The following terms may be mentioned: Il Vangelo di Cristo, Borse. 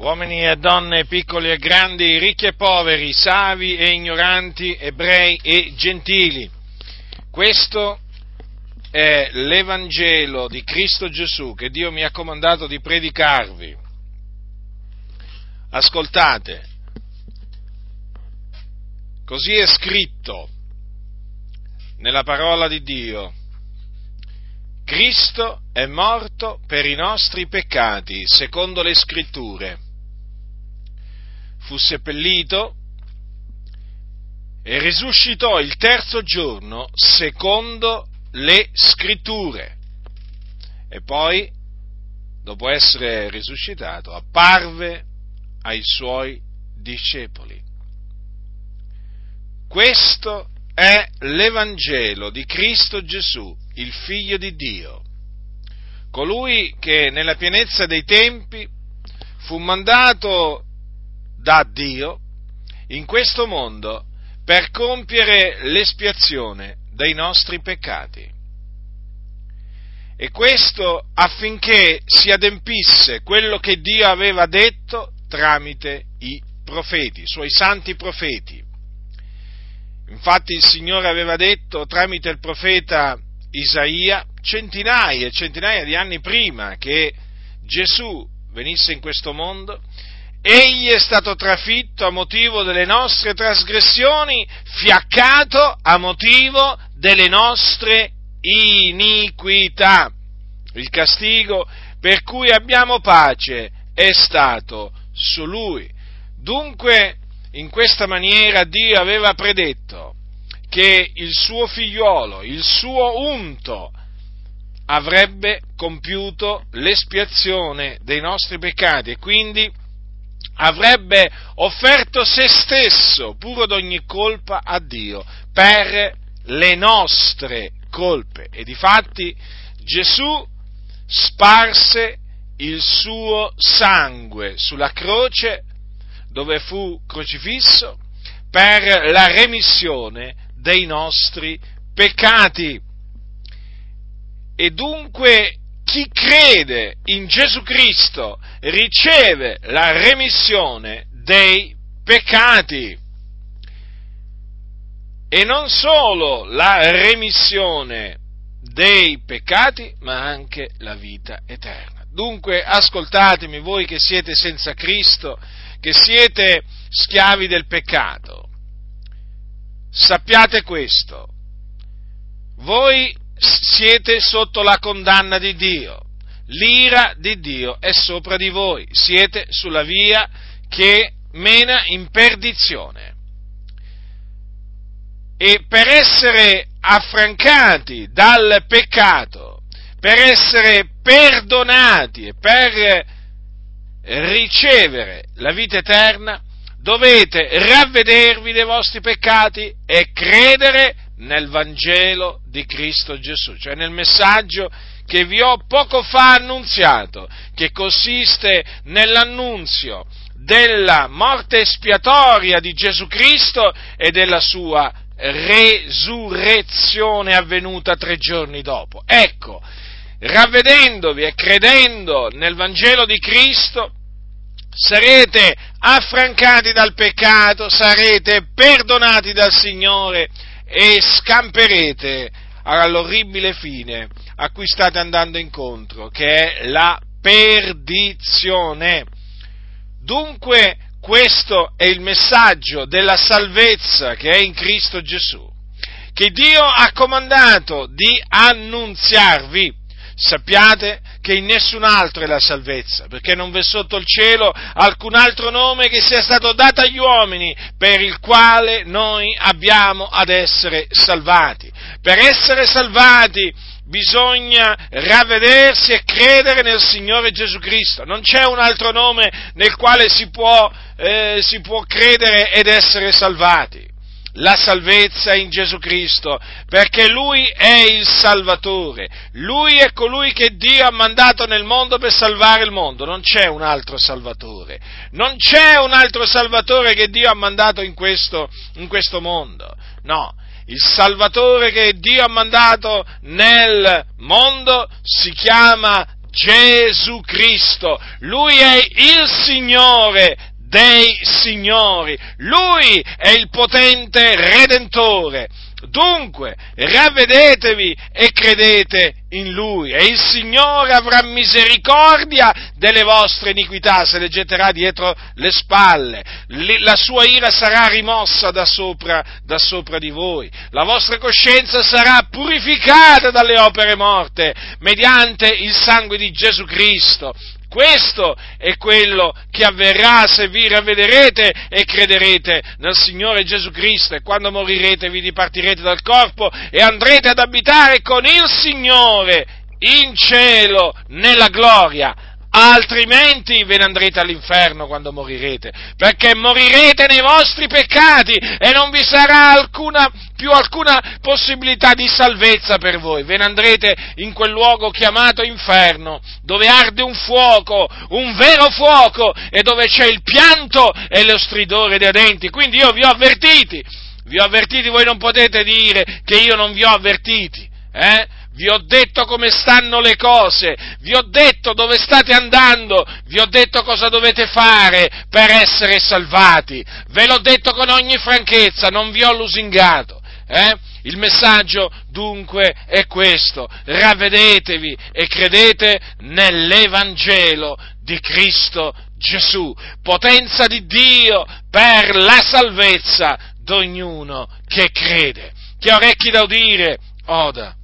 uomini e donne, piccoli e grandi, ricchi e poveri, savi e ignoranti, ebrei e gentili. Questo è l'Evangelo di Cristo Gesù che Dio mi ha comandato di predicarvi. Ascoltate, così è scritto nella parola di Dio: Cristo è morto per i nostri peccati, secondo le Scritture. Fu seppellito e risuscitò il terzo giorno, secondo le Scritture. E poi, dopo essere risuscitato, apparve ai suoi discepoli. Questo è l'Evangelo di Cristo Gesù, il Figlio di Dio, colui che nella pienezza dei tempi fu mandato da Dio in questo mondo per compiere l'espiazione dei nostri peccati. E questo affinché si adempisse quello che Dio aveva detto tramite i profeti, i suoi santi profeti. Infatti il Signore aveva detto tramite il profeta Isaia centinaia e centinaia di anni prima che Gesù venisse in questo mondo: egli è stato trafitto a motivo delle nostre trasgressioni, fiaccato a motivo delle nostre iniquità. Il castigo per cui abbiamo pace è stato su lui. Dunque, in questa maniera Dio aveva predetto che il suo figliolo, il suo unto, avrebbe compiuto l'espiazione dei nostri peccati e quindi avrebbe offerto se stesso, puro d'ogni colpa, a Dio per le nostre colpe. E difatti Gesù sparse il suo sangue sulla croce dove fu crocifisso per la remissione dei nostri peccati. E dunque chi crede in Gesù Cristo riceve la remissione dei peccati, e non solo la remissione dei peccati, ma anche la vita eterna. Dunque ascoltatemi, voi che siete senza Cristo, che siete schiavi del peccato. Sappiate questo: voi siete sotto la condanna di Dio, l'ira di Dio è sopra di voi, siete sulla via che mena in perdizione. E per essere affrancati dal peccato, per essere perdonati e per ricevere la vita eterna, dovete ravvedervi dei vostri peccati e credere nel Vangelo di Cristo Gesù, cioè nel messaggio che vi ho poco fa annunziato, che consiste nell'annunzio della morte espiatoria di Gesù Cristo e della sua resurrezione avvenuta 3 giorni dopo. Ecco, ravvedendovi e credendo nel Vangelo di Cristo, sarete affrancati dal peccato, sarete perdonati dal Signore e scamperete all'orribile fine a cui state andando incontro, che è la perdizione. Dunque, questo è il messaggio della salvezza che è in Cristo Gesù, che Dio ha comandato di annunziarvi. Sappiate che in nessun altro è la salvezza, perché non v'è sotto il cielo alcun altro nome che sia stato dato agli uomini per il quale noi abbiamo ad essere salvati. Per essere salvati bisogna ravvedersi e credere nel Signore Gesù Cristo. Non c'è un altro nome nel quale si può credere ed essere salvati. La salvezza in Gesù Cristo, perché Lui è il Salvatore, Lui è colui che Dio ha mandato nel mondo per salvare il mondo, non c'è un altro Salvatore, non c'è un altro Salvatore che Dio ha mandato in questo mondo, no, il Salvatore che Dio ha mandato nel mondo si chiama Gesù Cristo, Lui è il Signore dei Signori, Lui è il potente Redentore. Dunque, ravvedetevi e credete in Lui, e il Signore avrà misericordia delle vostre iniquità, se le getterà dietro le spalle, la sua ira sarà rimossa da sopra di voi, la vostra coscienza sarà purificata dalle opere morte, mediante il sangue di Gesù Cristo. Questo è quello che avverrà se vi ravvederete e crederete nel Signore Gesù Cristo, e quando morirete vi dipartirete dal corpo e andrete ad abitare con il Signore in cielo, nella gloria. Altrimenti ve ne andrete all'inferno quando morirete, perché morirete nei vostri peccati e non vi sarà più alcuna possibilità di salvezza per voi. Ve ne andrete in quel luogo chiamato inferno, dove arde un fuoco, un vero fuoco, e dove c'è il pianto e lo stridore dei denti. Quindi io vi ho avvertiti, voi non potete dire che io non vi ho avvertiti, Vi ho detto come stanno le cose, vi ho detto dove state andando, vi ho detto cosa dovete fare per essere salvati, ve l'ho detto con ogni franchezza, non vi ho lusingato, Il messaggio dunque è questo: ravvedetevi e credete nell'Evangelo di Cristo Gesù, potenza di Dio per la salvezza d'ognuno che crede. Chi ha orecchi da udire, oda.